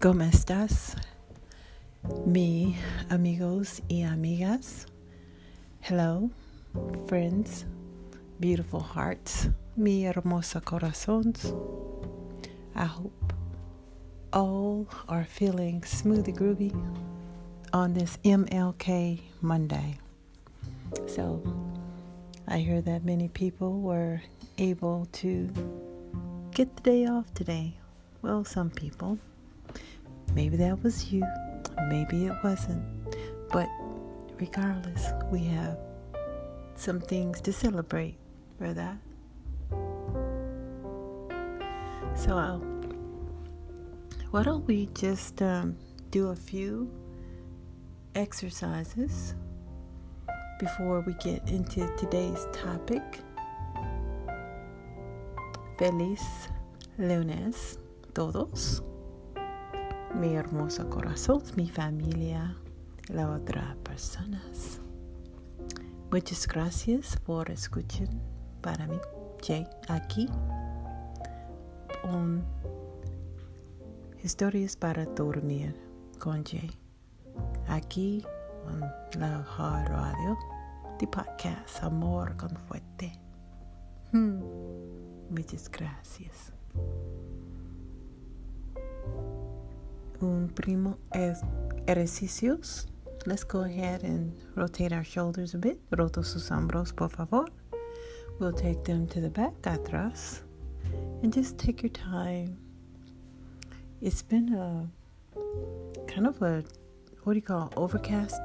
¿Cómo estás, mi amigos y amigas? Hello, friends, beautiful hearts, mi hermosa corazones. I hope all are feeling smoothie groovy on this MLK Monday. So, I hear that many people were able to get the day off today. Well, some people. Maybe that was you, maybe it wasn't, but regardless, we have some things to celebrate for that. So why don't we just do a few exercises before we get into today's topic. Feliz lunes todos. Mi hermoso corazón, mi familia, la otra personas. Muchas gracias por escuchar para mí, Jay, aquí on Historias para dormir con Jay, aquí on Love Heart radio, the podcast Amor Con Fuerte. Muchas gracias. Un primo ejercicios. Let's go ahead and rotate our shoulders a bit. Roto sus hombros, por favor. We'll take them to the back, atrás. And just take your time. It's been a kind of a, overcast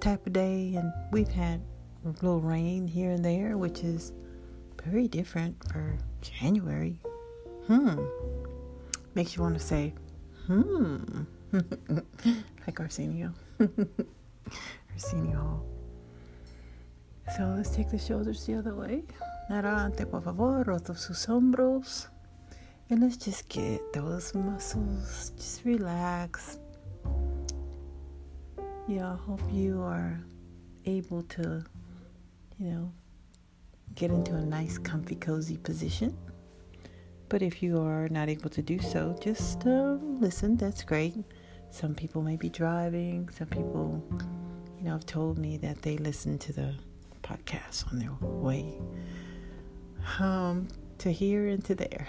type of day. And we've had a little rain here and there, which is very different for January. Makes you want to say, like Arsenio. Arsenio. So let's take the shoulders the other way. Adelante, por favor. Roto sus hombros. And let's just get those muscles. Just relax. Yeah, I hope you are able to, get into a nice, comfy, cozy position. But if you are not able to do so, just listen. That's great. Some people may be driving. Some people, have told me that they listen to the podcast on their way to here and to there.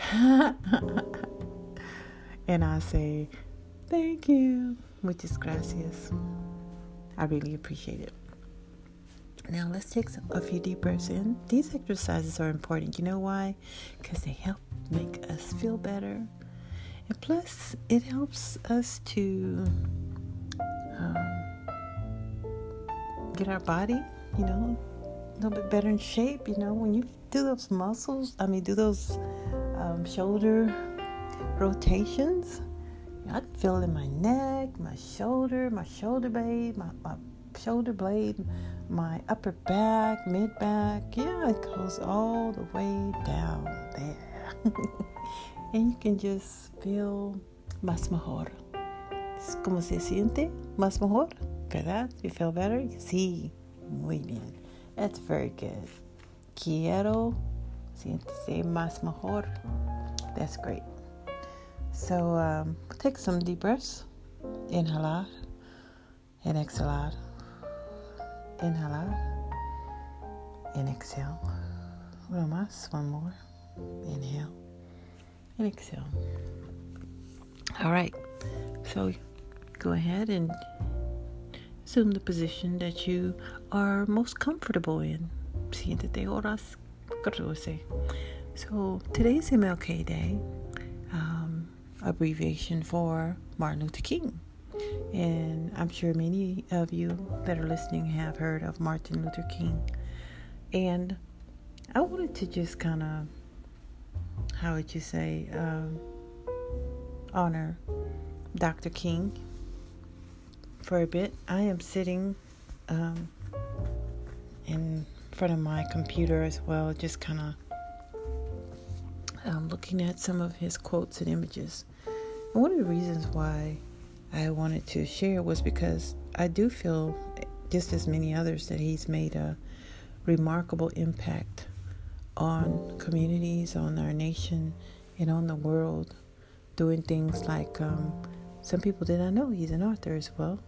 And I say, thank you. Muchas gracias. I really appreciate it. Now let's take a few deep breaths in. These exercises are important. You know why? Because they help make us feel better. And plus, it helps us to get our body, a little bit better in shape. When you do those shoulder rotations, I can feel it in my neck, my shoulder blade, my upper back, mid back. Yeah, it goes all the way down there. And you can just feel más mejor. ¿Cómo se siente? Más mejor, ¿verdad? You feel better? Sí, muy bien. That's very good. Quiero sentirse más mejor. That's great. So, take some deep breaths. Inhalar and exhalar. Inhalar and exhale. Uno más, one more. Inhale and exhale. All right. So go ahead and assume the position that you are most comfortable in. Siéntate horas. So today's MLK Day, abbreviation for Martin Luther King. And I'm sure many of you that are listening have heard of Martin Luther King. And I wanted to just kind of, honor Dr. King for a bit. I am sitting in front of my computer as well, just kind of looking at some of his quotes and images. And one of the reasons why I wanted to share was because I do feel, just as many others, that he's made a remarkable impact on communities, on our nation, and on the world, doing things like Some people did not know he's an author as well.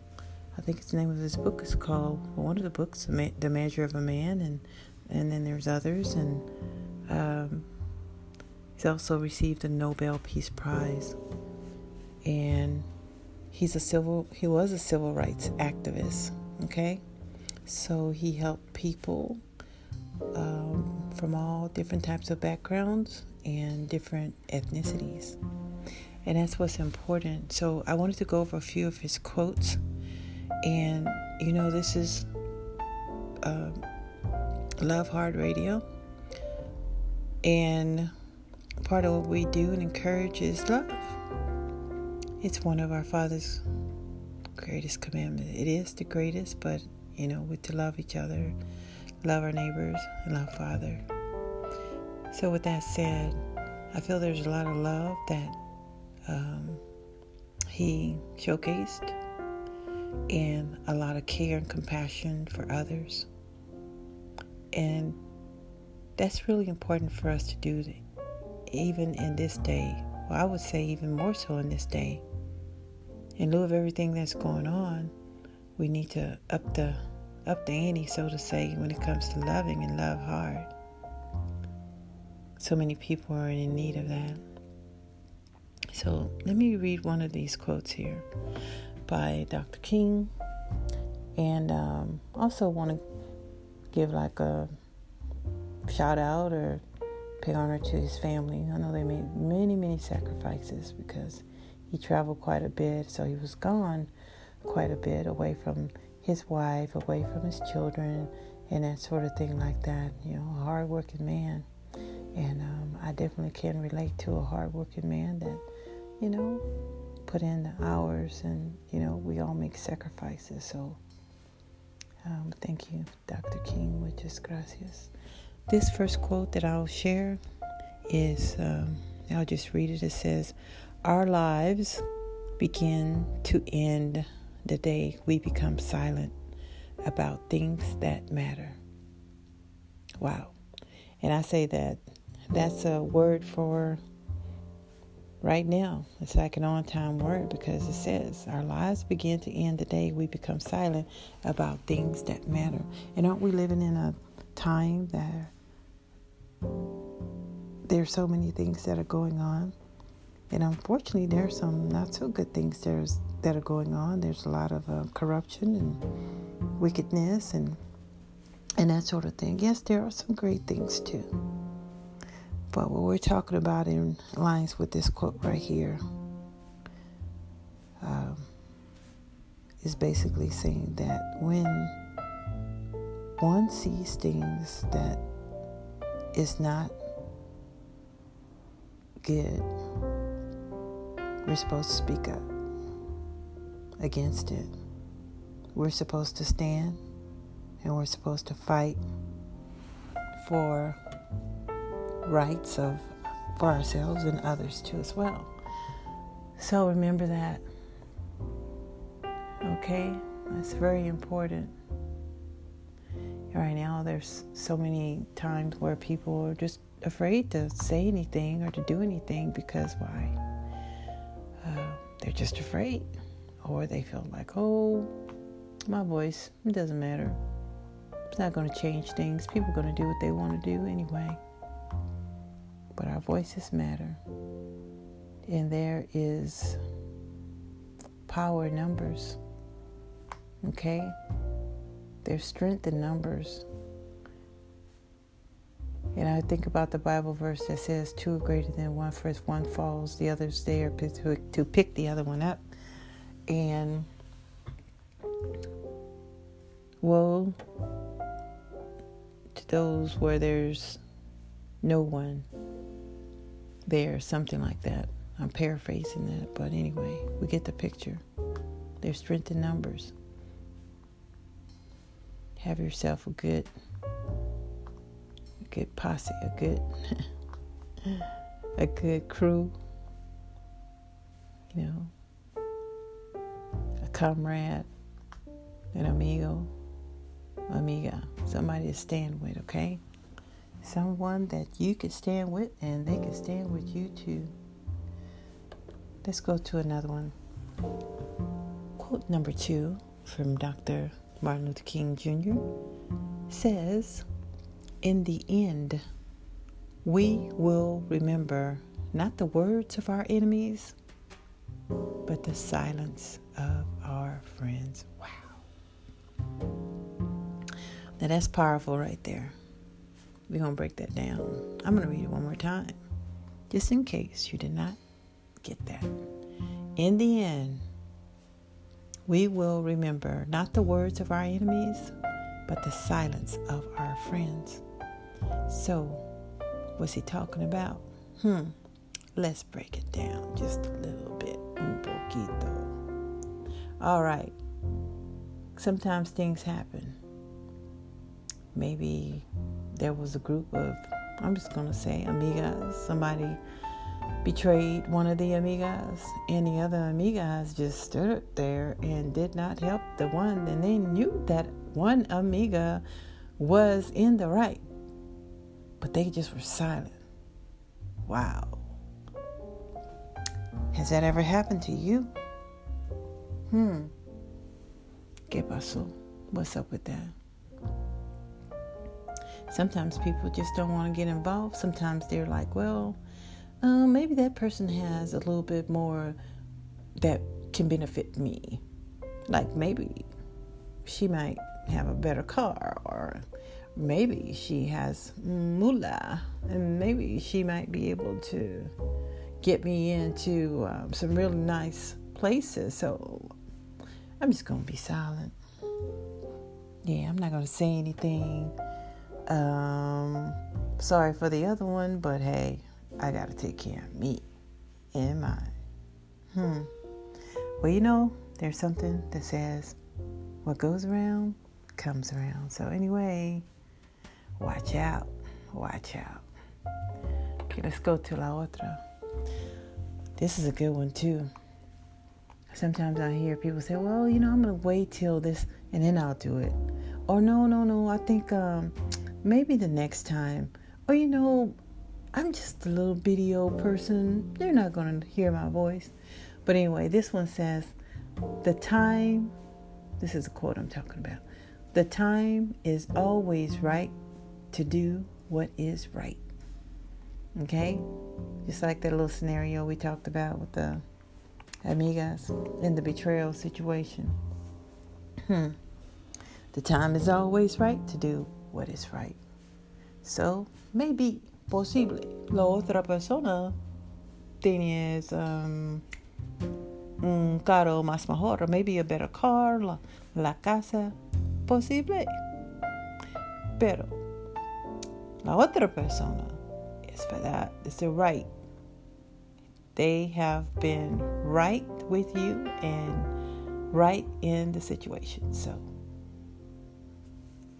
I think the name of his book is called, well, one of the books, The Measure of a Man, and then there's others. And he's also received the Nobel Peace Prize. And he was a civil rights activist, okay? So he helped people from all different types of backgrounds and different ethnicities. And that's what's important. So I wanted to go over a few of his quotes. And, you know, this is Love Heart Radio. And part of what we do and encourage is love. It's one of our Father's greatest commandments. It is the greatest, but, you know, we're to love each other, love our neighbors, and love Father. So with that said, I feel there's a lot of love that he showcased, and a lot of care and compassion for others. And that's really important for us to do, even in this day. Well, I would say even more so in this day. In lieu of everything that's going on, we need to up the ante, so to say, when it comes to loving and love hard. So many people are in need of that. So let me read one of these quotes here by Dr. King, and also want to give like a shout out or pay honor to his family. I know they made many, many sacrifices because he traveled quite a bit, so he was gone quite a bit, away from his wife, away from his children, and that sort of thing like that. You know, a hard-working man, and I definitely can relate to a hard-working man that, you know, put in the hours, and you know, we all make sacrifices. So thank you, Dr. King. Muchas gracias. This first quote that I'll share is, I'll just read it. It says, "Our lives begin to end the day we become silent about things that matter." Wow. And I say that's a word for right now. It's like an on-time word, because it says our lives begin to end the day we become silent about things that matter. And aren't we living in a time that there's so many things that are going on? And unfortunately, there's some not so good things that are going on. There's a lot of corruption and wickedness and that sort of thing. Yes, there are some great things too. But what we're talking about in lines with this quote right here is basically saying that when one sees things that is not good, we're supposed to speak up against it. We're supposed to stand, and we're supposed to fight for rights for ourselves and others too as well. So remember that. Okay? That's very important. Right now there's so many times where people are just afraid to say anything or to do anything because why? They're just afraid. Or they feel like, oh, my voice, it doesn't matter. It's not going to change things. People are going to do what they want to do anyway. But our voices matter, and there is power in numbers, okay? There's strength in numbers. And I think about the Bible verse that says, two are greater than one, for if one falls, the other's there to pick the other one up. And woe to those where there's no one there, something like that. I'm paraphrasing that, but anyway, we get the picture. There's strength in numbers. Have yourself a good posse, a good crew, you know, a comrade, an amigo, amiga, somebody to stand with, okay? Someone that you could stand with, and they could stand with you too. Let's go to another one. Quote number 2 from Dr. Martin Luther King Jr. says, "In the end, we will remember not the words of our enemies, but the silence of our friends." Wow. Now that's powerful right there. We're going to break that down. I'm going to read it one more time, just in case you did not get that. In the end, we will remember not the words of our enemies, but the silence of our friends. So, what's he talking about? Let's break it down just a little bit. Un poquito. All right. Sometimes things happen. Maybe there was a group of, I'm just going to say, amigas. Somebody betrayed one of the amigas, and the other amigas just stood up there and did not help the one. And they knew that one amiga was in the right, but they just were silent. Wow. Has that ever happened to you? ¿Qué pasó? What's up with that? Sometimes people just don't want to get involved. Sometimes they're like, well, maybe that person has a little bit more that can benefit me. Like maybe she might have a better car, or maybe she has moolah, and maybe she might be able to get me into some really nice places. So I'm just going to be silent. Yeah, I'm not going to say anything. Sorry for the other one, but hey, I got to take care of me and mine. Well, you know, there's something that says what goes around comes around. So anyway, watch out. Watch out. Okay, let's go to la otra. This is a good one, too. Sometimes I hear people say, well, you know, I'm going to wait till this and then I'll do it. Or no, I think maybe the next time. Or, you know, I'm just a little bitty old person. They're not going to hear my voice. But anyway, this one says, the time, this is a quote I'm talking about, the time is always right to do what is right. Okay? Just like that little scenario we talked about with the amigas in the betrayal situation. The time is always right to do what is right. So, maybe, posible, la otra persona tienes un carro más mejor, or maybe a better car, la casa, posible. Pero la otra persona, es verdad, it's the right. They have been right with you and right in the situation. So,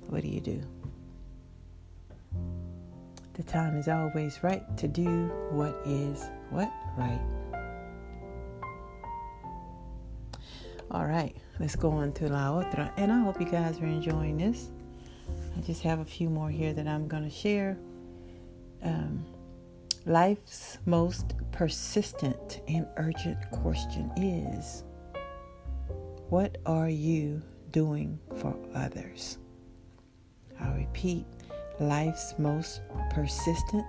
what do? The time is always right to do what is what? Right. All right, let's go on to la otra. And I hope you guys are enjoying this. I just have a few more here that I'm going to share. Life's most persistent and urgent question is, what are you doing for others? I'll repeat. Life's most persistent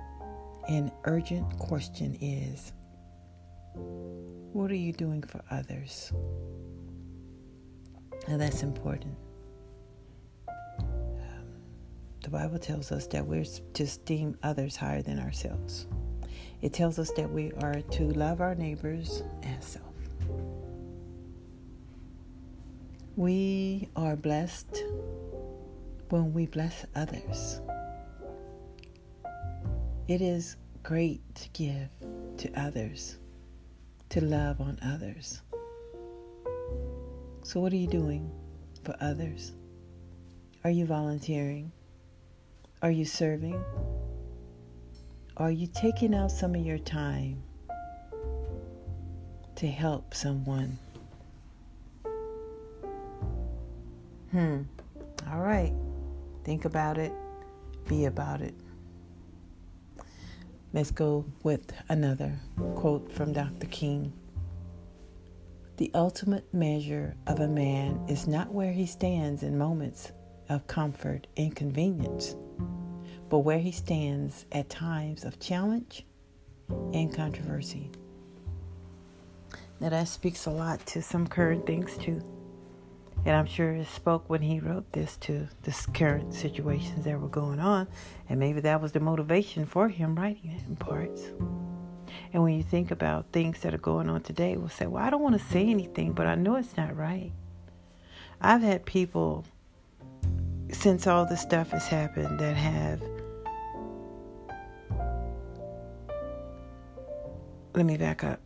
and urgent question is, what are you doing for others? Now that's important. The Bible tells us that we're to esteem others higher than ourselves. It tells us that we are to love our neighbors as self. We are blessed when we bless others. It is great to give to others, to love on others. So what are you doing for others? Are you volunteering? Are you serving? Are you taking out some of your time to help someone? All right. Think about it. Be about it. Let's go with another quote from Dr. King. The ultimate measure of a man is not where he stands in moments of comfort and convenience, but where he stands at times of challenge and controversy. Now that speaks a lot to some current things too. And I'm sure it spoke when he wrote this to the current situations that were going on. And maybe that was the motivation for him writing it in parts. And when you think about things that are going on today, we'll say, well, I don't want to say anything, but I know it's not right. I've had people, since all this stuff has happened, that have, let me back up.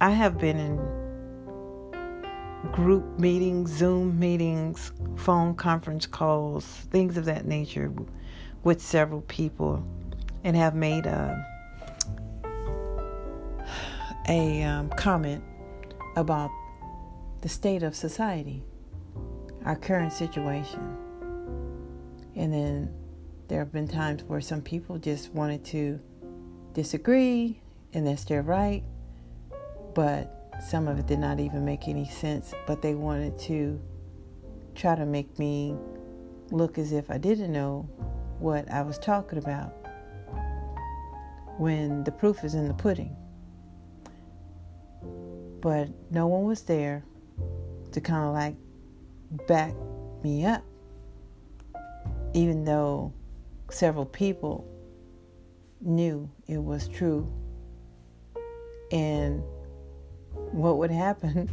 I have been in group meetings, Zoom meetings, phone conference calls, things of that nature with several people, and have made a comment about the state of society, our current situation. And then there have been times where some people just wanted to disagree, and that's their right, but some of it did not even make any sense, but they wanted to try to make me look as if I didn't know what I was talking about, when the proof is in the pudding. But no one was there to kind of like back me up, even though several people knew it was true. And what would happen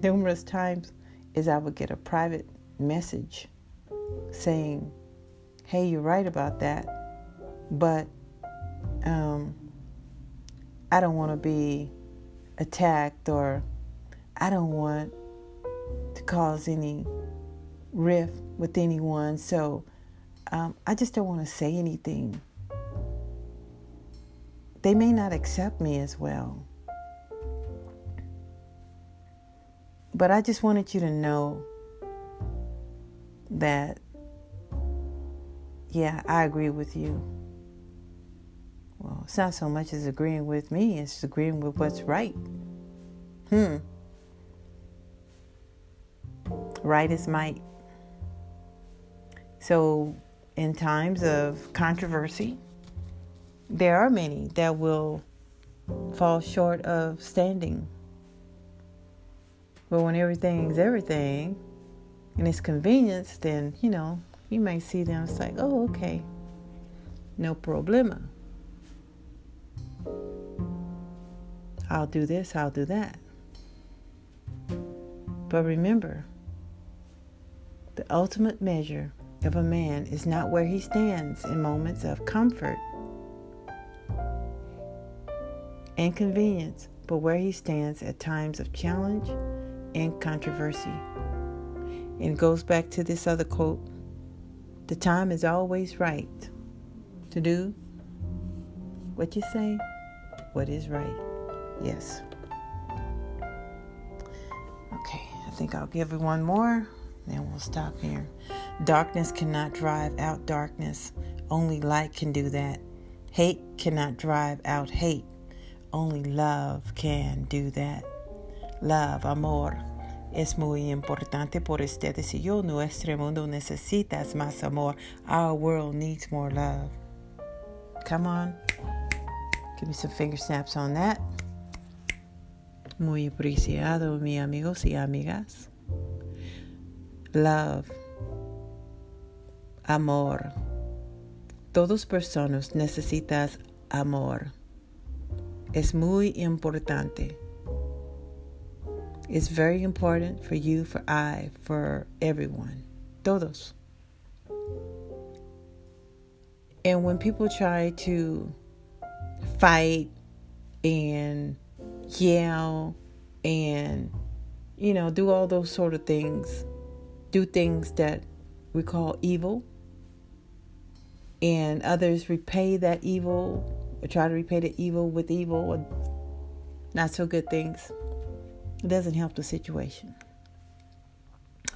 numerous times is I would get a private message saying, hey, you're right about that, but I don't want to be attacked, or I don't want to cause any rift with anyone, so I just don't want to say anything. They may not accept me as well, but I just wanted you to know that, yeah, I agree with you. Well, it's not so much as agreeing with me, it's agreeing with what's right. Right is might. So in times of controversy, there are many that will fall short of standing. But when everything's everything and it's convenience, then, you know, you may see them, it's like, oh, okay, no problema. I'll do this, I'll do that. But remember, the ultimate measure of a man is not where he stands in moments of comfort and convenience, but where he stands at times of challenge and controversy. And it goes back to this other quote, the time is always right to do what you say, what is right. Yes. Okay, I think I'll give you one more, then we'll stop here. Darkness cannot drive out darkness. Only light can do that. Hate cannot drive out hate. Only love can do that. Love, amor, es muy importante por ustedes y yo. Nuestro mundo necesitas más amor. Our world needs more love. Come on. Give me some finger snaps on that. Muy apreciado, mis amigos y amigas. Love, amor. Todos personas necesitas amor. Es muy importante. It's very important for you, for I, for everyone. Todos. And when people try to fight and yell and, you know, do all those sort of things, do things that we call evil, and others repay that evil or try to repay the evil with evil or not so good things, it doesn't help the situation.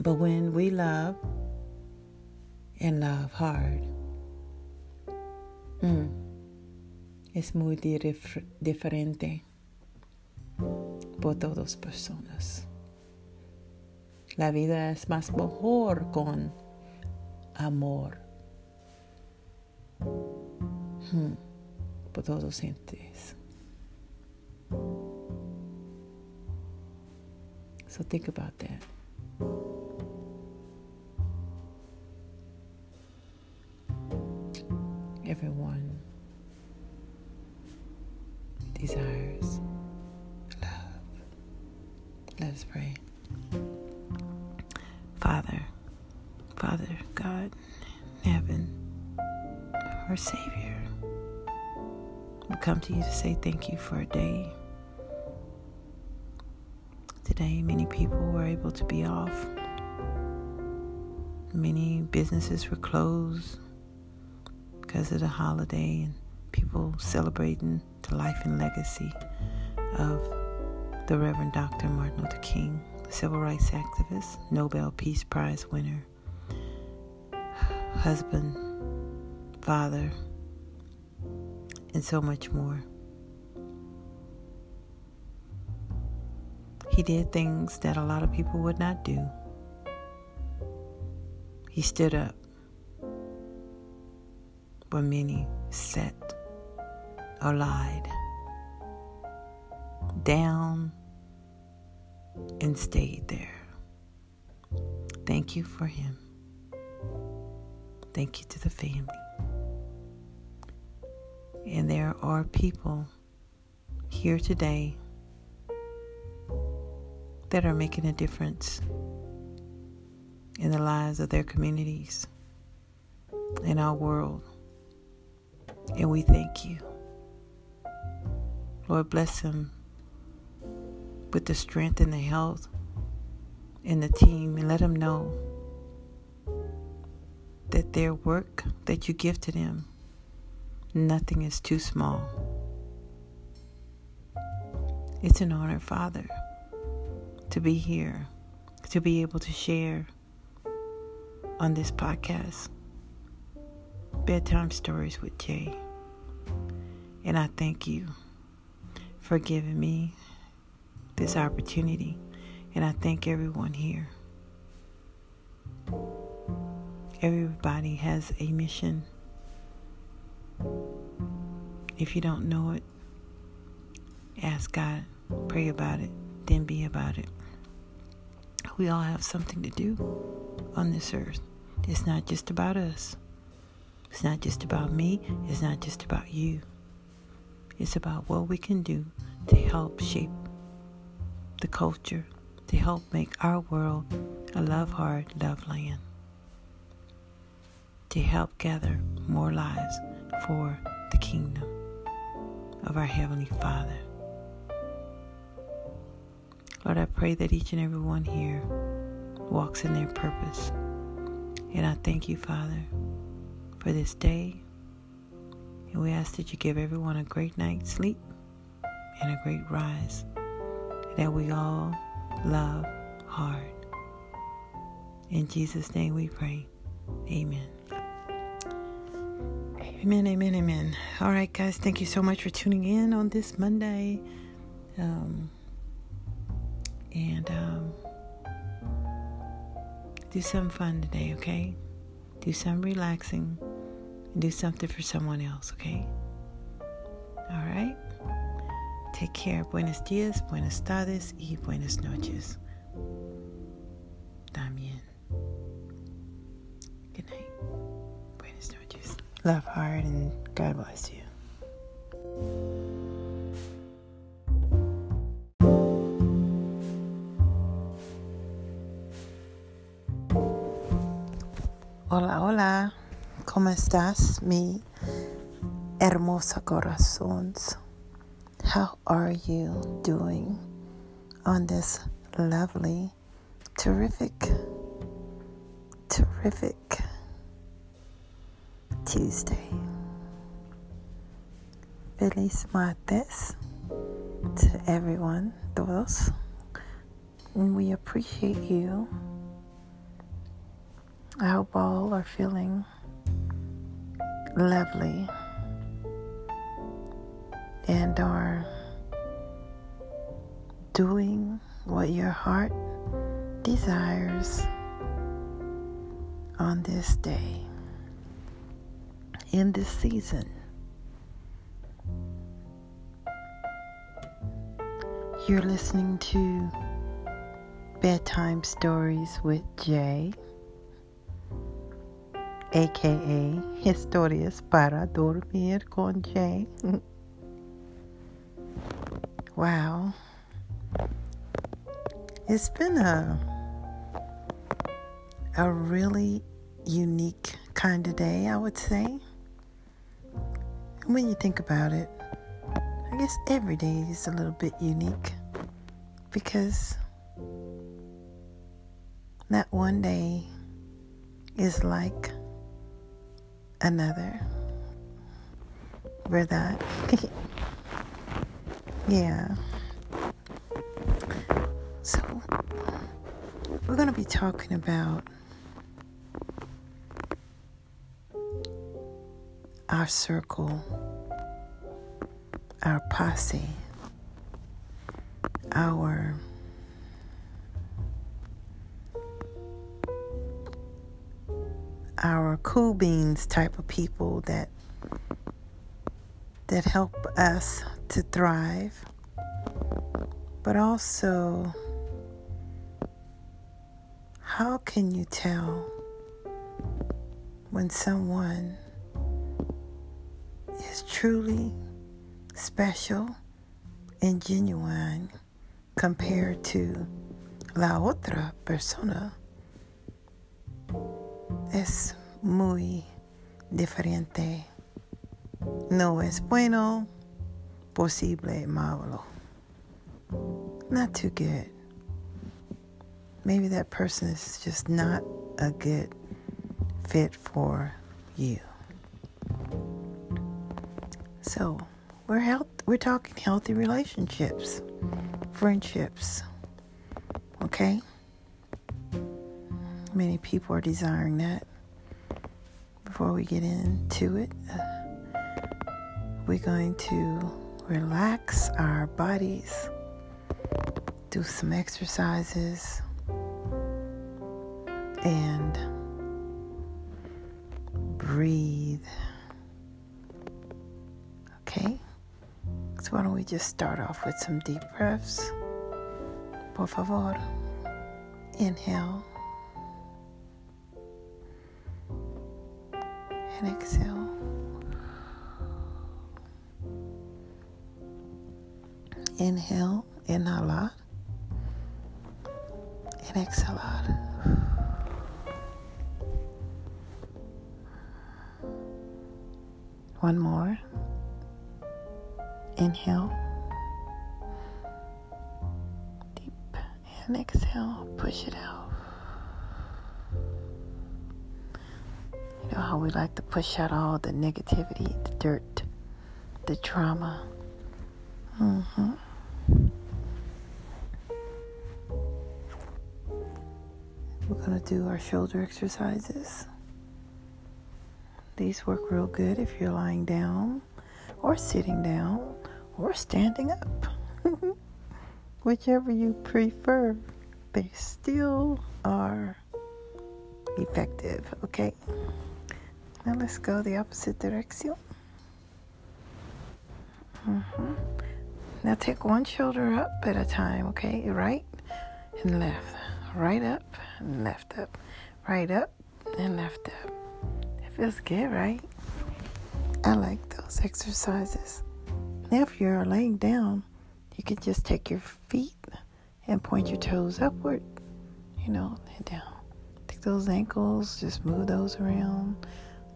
But when we love and love hard, es muy diferente. por todas personas. La vida es más mejor con amor por todos los entes. So think about that. Everyone desires love. Let us pray. Father, God in heaven, our Savior, we come to you to say thank you for a day. Today, many people were able to be off. Many businesses were closed because of the holiday and people celebrating the life and legacy of the Reverend Dr. Martin Luther King, civil rights activist, Nobel Peace Prize winner, husband, father, and so much more. He did things that a lot of people would not do. He stood up when many sat or lied down and stayed there. Thank you for him. Thank you to the family. And there are people here today that are making a difference in the lives of their communities, in our world. And we thank you. Lord, bless them with the strength and the health and the team, and let them know that their work that you give to them, nothing is too small. It's an honor, Father, to be here, to be able to share on this podcast, Bedtime Stories with Jay. And I thank you for giving me this opportunity. And I thank everyone here. Everybody has a mission. If you don't know it, ask God, pray about it, then be about it. We all have something to do on this earth. It's not just about us. It's not just about me. It's not just about you. It's about what we can do to help shape the culture, to help make our world a love heart, love land, to help gather more lives for the kingdom of our Heavenly Father. Lord, I pray that each and every one here walks in their purpose. And I thank you, Father, for this day. And we ask that you give everyone a great night's sleep and a great rise. That we all love hard. In Jesus' name we pray. Amen. Amen, amen, amen. All right, guys, thank you so much for tuning in on this Monday. Do something fun today, okay? Do something relaxing. And do something for someone else, okay? All right? Take care. Buenos dias, buenas tardes, y buenas noches. También. Good night. Buenas noches. Love hard and God bless you. Hola, ¿cómo estás, mi hermosa corazón? How are you doing on this lovely, terrific Tuesday? Feliz martes to everyone, todos. And we appreciate you. I hope all are feeling lovely and are doing what your heart desires on this day, in this season. You're listening to Bedtime Stories with Jay, aka Historias para dormir con Jay. Wow. It's been a really unique kind of day, I would say. When you think about it, I guess every day is a little bit unique, because not one day is like another. We're that. Yeah. So, we're going to be talking about our circle, our posse, our cool beans type of people that help us to thrive, but also, how can you tell when someone is truly special and genuine compared to la otra persona? Es muy diferente. No es bueno, posible, malo. Not too good. Maybe that person is just not a good fit for you. So, we're talking healthy relationships, friendships. Okay? Many people are desiring that. Before we get into it, we're going to relax our bodies, do some exercises, and breathe. Okay? So why don't we just start off with some deep breaths? Por favor. Inhale. And exhale. Inhale, inhalar. And exhalar. One more. Inhale. Deep. And exhale. Push it out. You know how we like to push out all the negativity, the dirt, the trauma. Mm-hmm. We're going to do our shoulder exercises. These work real good if you're lying down or sitting down or standing up. Whichever you prefer, they still are effective. Okay? Now let's go the opposite direction. Mm-hmm. Now take one shoulder up at a time, okay? Right and left. Right up and left up. Right up and left up. It feels good, right? I like those exercises. Now if you're laying down, you can just take your feet and point your toes upward, you know, and down. Take those ankles, just move those around.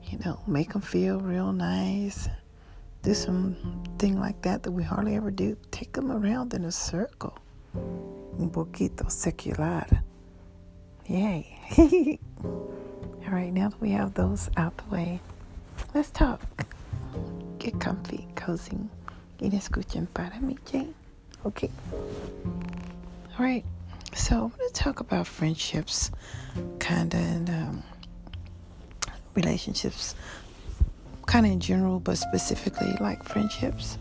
You know, make them feel real nice. Do something like that we hardly ever do. Take them around in a circle. Un poquito circular. Yay. All right, now that we have those out the way, let's talk. Get comfy, cozy. Y escuchen para mi Jay. Okay. All right. So I'm going to talk about friendships, kind of, and relationships kind of in general, but specifically like friendships.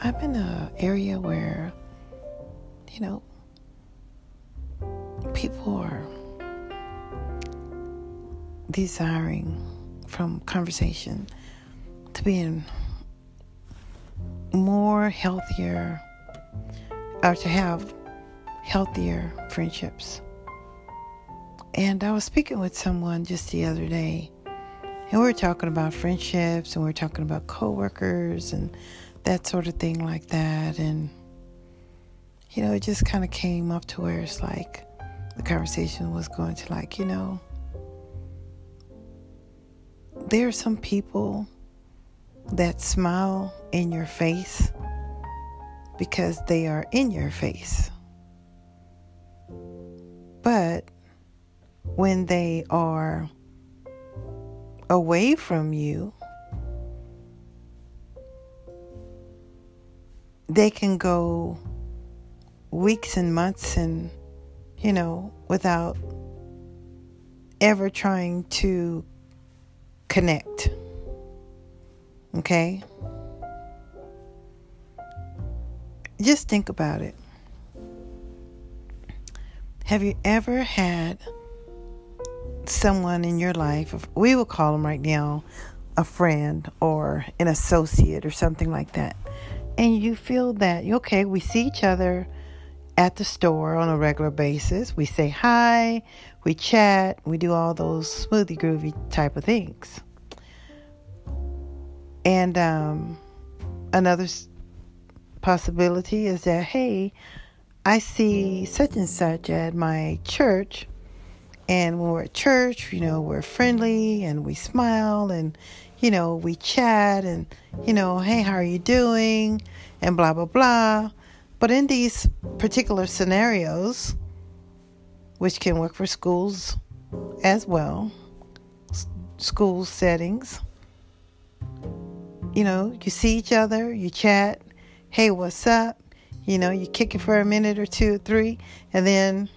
I'm in an area where, you know, people are desiring from conversation to being more healthier, or to have healthier friendships. And I was speaking with someone just the other day, and we were talking about friendships, and we were talking about coworkers and that sort of thing like that. And, you know, it just kind of came up to where it's like the conversation was going to, like, you know, there are some people that smile in your face because they are in your face. But when they are away from you, they can go weeks and months and, you know, without ever trying to connect. Okay? Just think about it. Have you ever had someone in your life, we will call them right now a friend or an associate or something like that, and you feel that, okay, we see each other at the store on a regular basis, we say hi, we chat, we do all those smoothie groovy type of things, and another possibility is that, hey, I see such and such at my church. And when we're at church, you know, we're friendly and we smile and, you know, we chat and, you know, hey, how are you doing? And blah, blah, blah. But in these particular scenarios, which can work for schools as well, school settings, you know, you see each other, you chat, hey, what's up? You know, you kick it for a minute or two or three, and then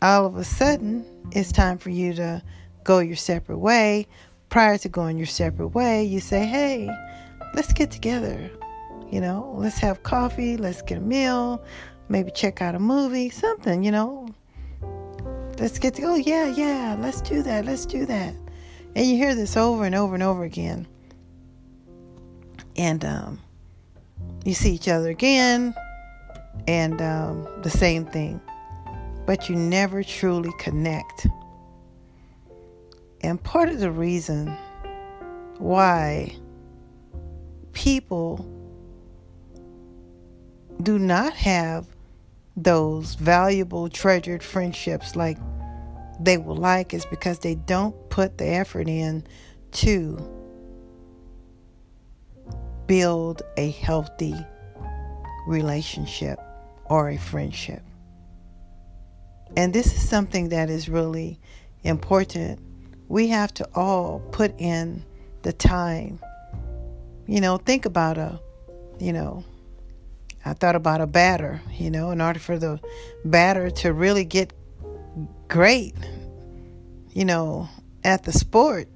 all of a sudden, it's time for you to go your separate way. Prior to going your separate way, you say, hey, let's get together. You know, let's have coffee, let's get a meal, maybe check out a movie, something, you know. Let's get to, oh, yeah, let's do that. And you hear this over and over and over again. And you see each other again, and the same thing. But you never truly connect. And part of the reason why people do not have those valuable, treasured friendships like they would like is because they don't put the effort in to build a healthy relationship or a friendship. And this is something that is really important. We have to all put in the time. You know, think about I thought about a batter, you know, in order for the batter to really get great, you know, at the sport,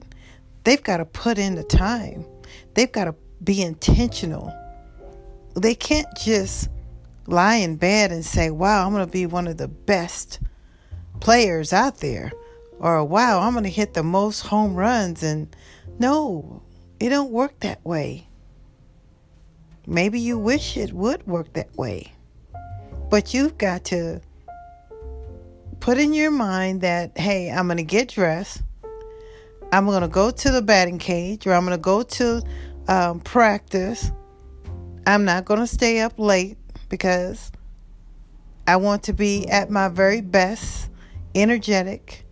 they've got to put in the time. They've got to be intentional. They can't just lie in bed and say, wow, I'm going to be one of the best players out there, or wow, I'm going to hit the most home runs. And no, it don't work that way. Maybe you wish it would work that way, but you've got to put in your mind that, hey, I'm going to get dressed, I'm going to go to the batting cage, or I'm going to go to practice. I'm not going to stay up late because I want to be at my very best, energetic,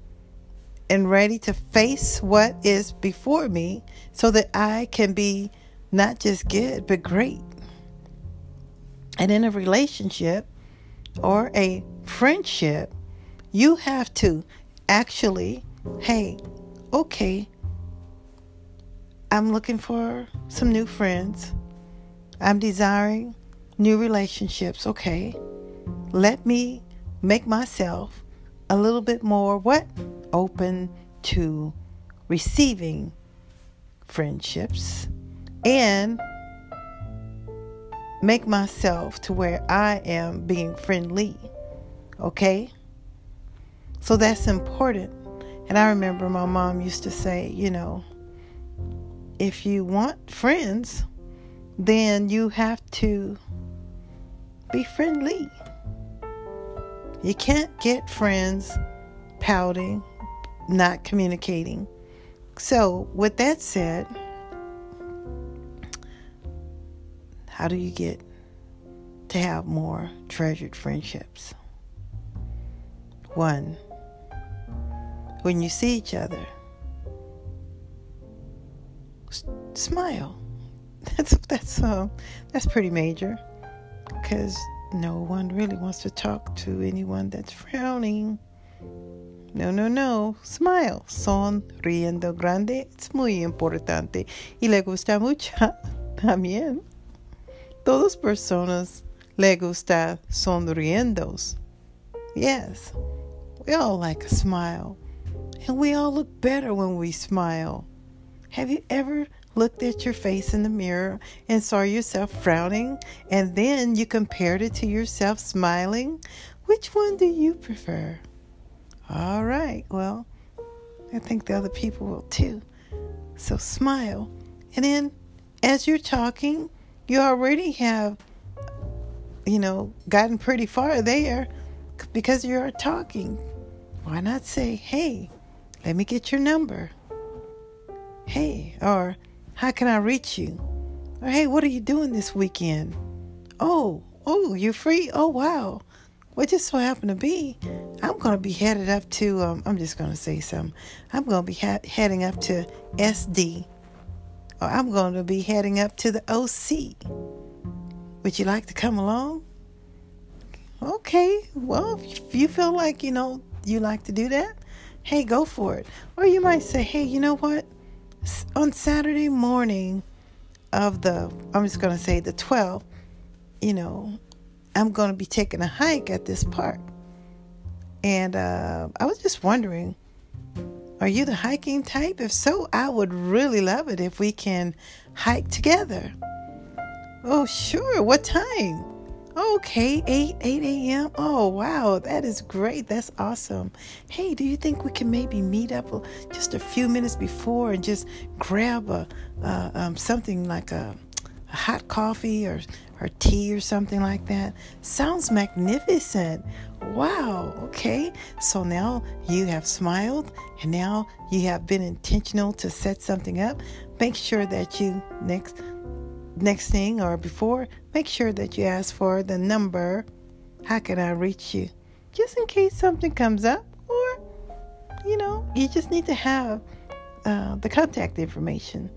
and ready to face what is before me so that I can be not just good, but great. And in a relationship or a friendship, you have to actually, hey, okay, I'm looking for some new friends. I'm desiring new relationships. Okay, let me make myself a little bit more open to receiving friendships and make myself to where I am being friendly. Okay? So that's important. And I remember my mom used to say, you know, if you want friends, then you have to be friendly. You can't get friends pouting, not communicating. So with that said, how do you get to have more treasured friendships? 1, when you see each other, smile. That's pretty major, because no one really wants to talk to anyone that's frowning. No. Smile. Sonriendo grande. Es muy importante. Y le gusta mucho también. Todas personas le gusta sonriendos. Yes. We all like a smile. And we all look better when we smile. Have you ever looked at your face in the mirror and saw yourself frowning, and then you compared it to yourself smiling? Which one do you prefer? All right, well, I think the other people will too. So smile. And then as you're talking, you already have, gotten pretty far there because you're talking. Why not say, hey, let me get your number. Hey, or how can I reach you? Or hey, what are you doing this weekend? Oh, you're free? Oh, wow. Well, just so happened to be, I'm going to be headed up to, I'm just going to say something. I'm going to be heading up to SD. Or I'm going to be heading up to the OC. Would you like to come along? Okay. Well, if you feel like, you like to do that, hey, go for it. Or you might say, hey, you know what? On Saturday morning of the 12th, I'm going to be taking a hike at this park. And I was just wondering, are you the hiking type? If so, I would really love it if we can hike together. Oh, sure. What time? Okay, 8 a.m. Oh, wow. That is great. That's awesome. Hey, do you think we can maybe meet up just a few minutes before and just grab something like a hot coffee or tea or something like that? Sounds magnificent. Wow. Okay. So now you have smiled and now you have been intentional to set something up. Make sure that you next thing or before, make sure that you ask for the number. How can I reach you? Just in case something comes up, or, you just need to have the contact information.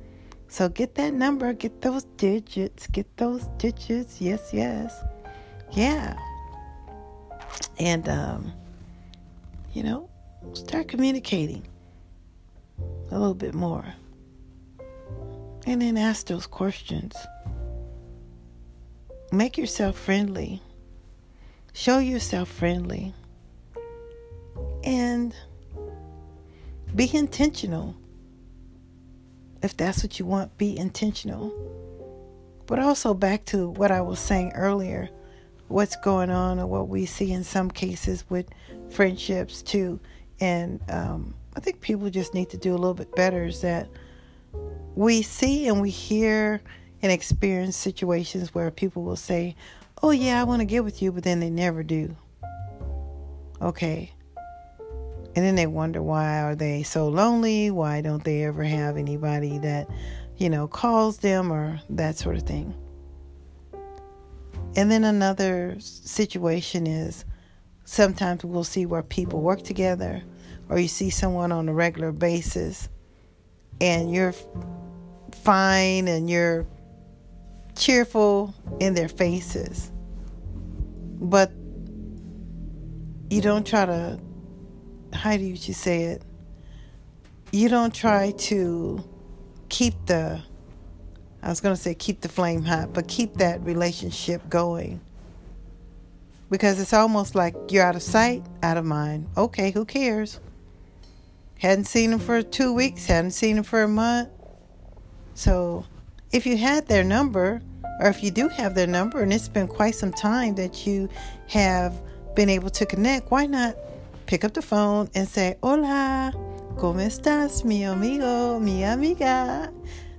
So get that number, get those digits, yes, yeah. And, start communicating a little bit more. And then ask those questions. Make yourself friendly. Show yourself friendly. And be intentional. If that's what you want, be intentional. But also back to what I was saying earlier, what's going on or what we see in some cases with friendships too. And I think people just need to do a little bit better is that we see and we hear and experience situations where people will say, oh yeah, I want to get with you, but then they never do. Okay. And then they wonder, why are they so lonely? Why don't they ever have anybody that, calls them or that sort of thing? And then another situation is sometimes we'll see where people work together or you see someone on a regular basis and you're fine and you're cheerful in their faces. But you don't try to, how do you say it? You don't try to keep the flame hot, but keep that relationship going. Because it's almost like you're out of sight, out of mind. Okay, who cares? Hadn't seen him for 2 weeks, hadn't seen him for a month. So If you had their number, or if you do have their number, and it's been quite some time that you have been able to connect, why not pick up the phone and say, "Hola, ¿cómo estás, mi amigo, mi amiga?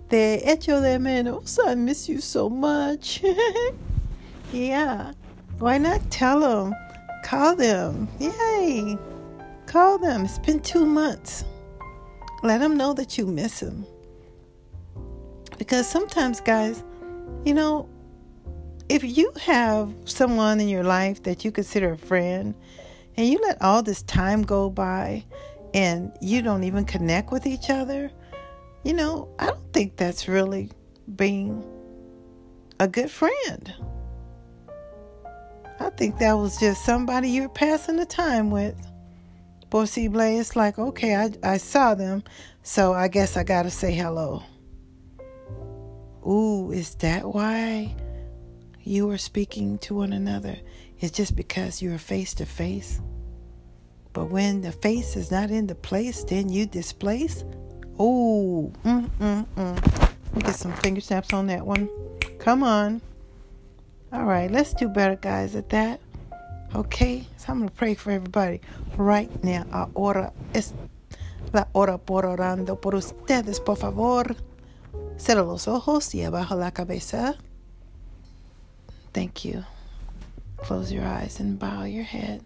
Te echo de menos. I miss you so much." Yeah. Why not tell them? Call them. Yay. Call them. It's been 2 months. Let them know that you miss them. Because sometimes, guys, you know, if you have someone in your life that you consider a friend and you let all this time go by and you don't even connect with each other, you know, I don't think that's really being a good friend. I think that was just somebody you're passing the time with. Possible, it's like, okay, I saw them, so I guess I got to say hello. Ooh, is that why you are speaking to one another? It's just because you're face to face. But when the face is not in the place, then you displace. Ooh, Let me get some finger snaps on that one. Come on. All right, let's do better, guys, at that. Okay, so I'm going to pray for everybody right now. Ahora es la hora por orando por ustedes, por favor. Cierra los ojos y abajo la cabeza. Thank you. Close your eyes and bow your head.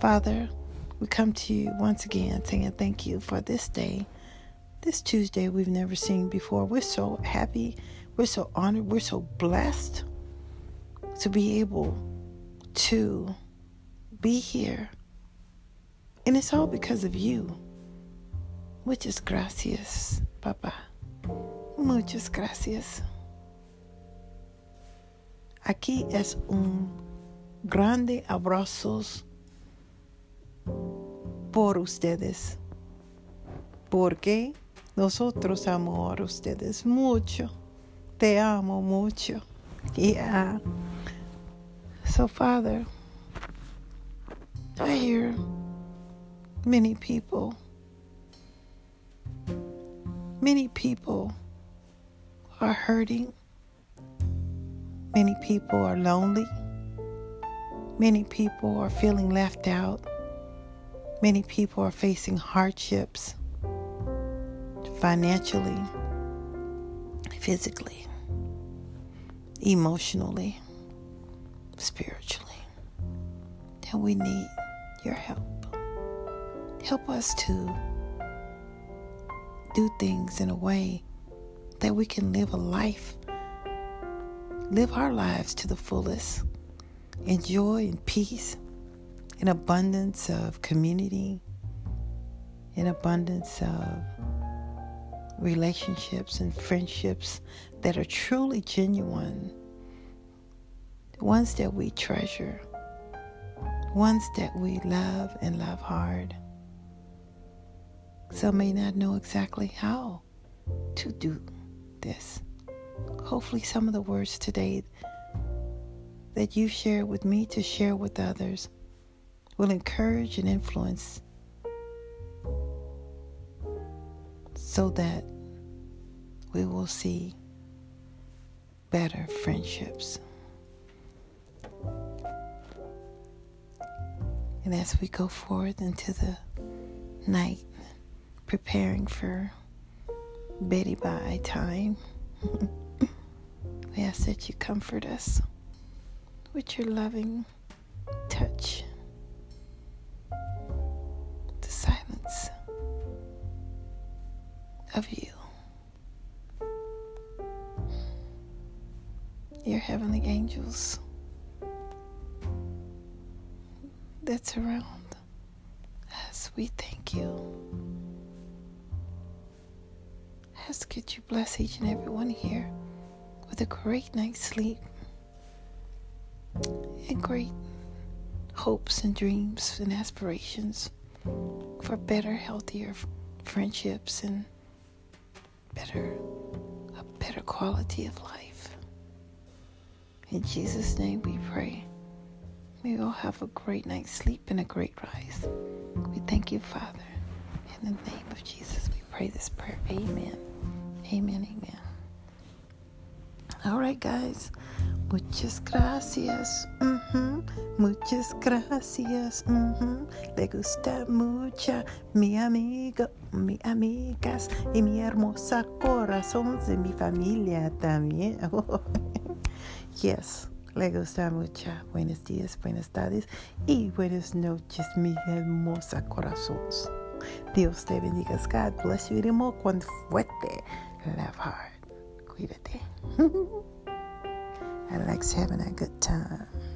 Father, we come to you once again saying thank you for this day. This Tuesday we've never seen before. We're so happy. We're so honored. We're so blessed to be able to be here. And it's all because of you. Muchas gracias, Papa. Muchas gracias. Aquí es un grande abrazos por ustedes. Porque nosotros amamos a ustedes mucho. Te amo mucho. Yeah. So, Father, I hear many people. Many people are hurting. Many people are lonely. Many people are feeling left out. Many people are facing hardships financially, physically, emotionally, spiritually. And we need your help. Help us to do things in a way that we can live a life, live our lives to the fullest, in joy and peace, in abundance of community, in abundance of relationships and friendships that are truly genuine, ones that we treasure, ones that we love and love hard. Some may not know exactly how to do this. Hopefully some of the words today that you shared with me to share with others will encourage and influence so that we will see better friendships. And as we go forth into the night, preparing for Betty Bye time, we ask that you comfort us with your loving touch. The silence of you, your heavenly angels that surround us. We thank you. Ask that you bless each and every one here with a great night's sleep and great hopes and dreams and aspirations for better, healthier friendships and a better quality of life. In Jesus' name we pray. May we all have a great night's sleep and a great rise. We thank you, Father. In the name of Jesus, we pray this prayer. Amen. Amen, amen. Alright guys, muchas gracias, muchas gracias, le gusta mucho mi amigo, mi amigas y mi hermosa corazón de mi familia también. Yes, le gusta mucho. Buenos días, buenas tardes y buenas noches, mi hermosa corazón. Dios te bendiga. God bless you. Amor Con Fuerte. Love Heart. Cuídate. I like having a good time.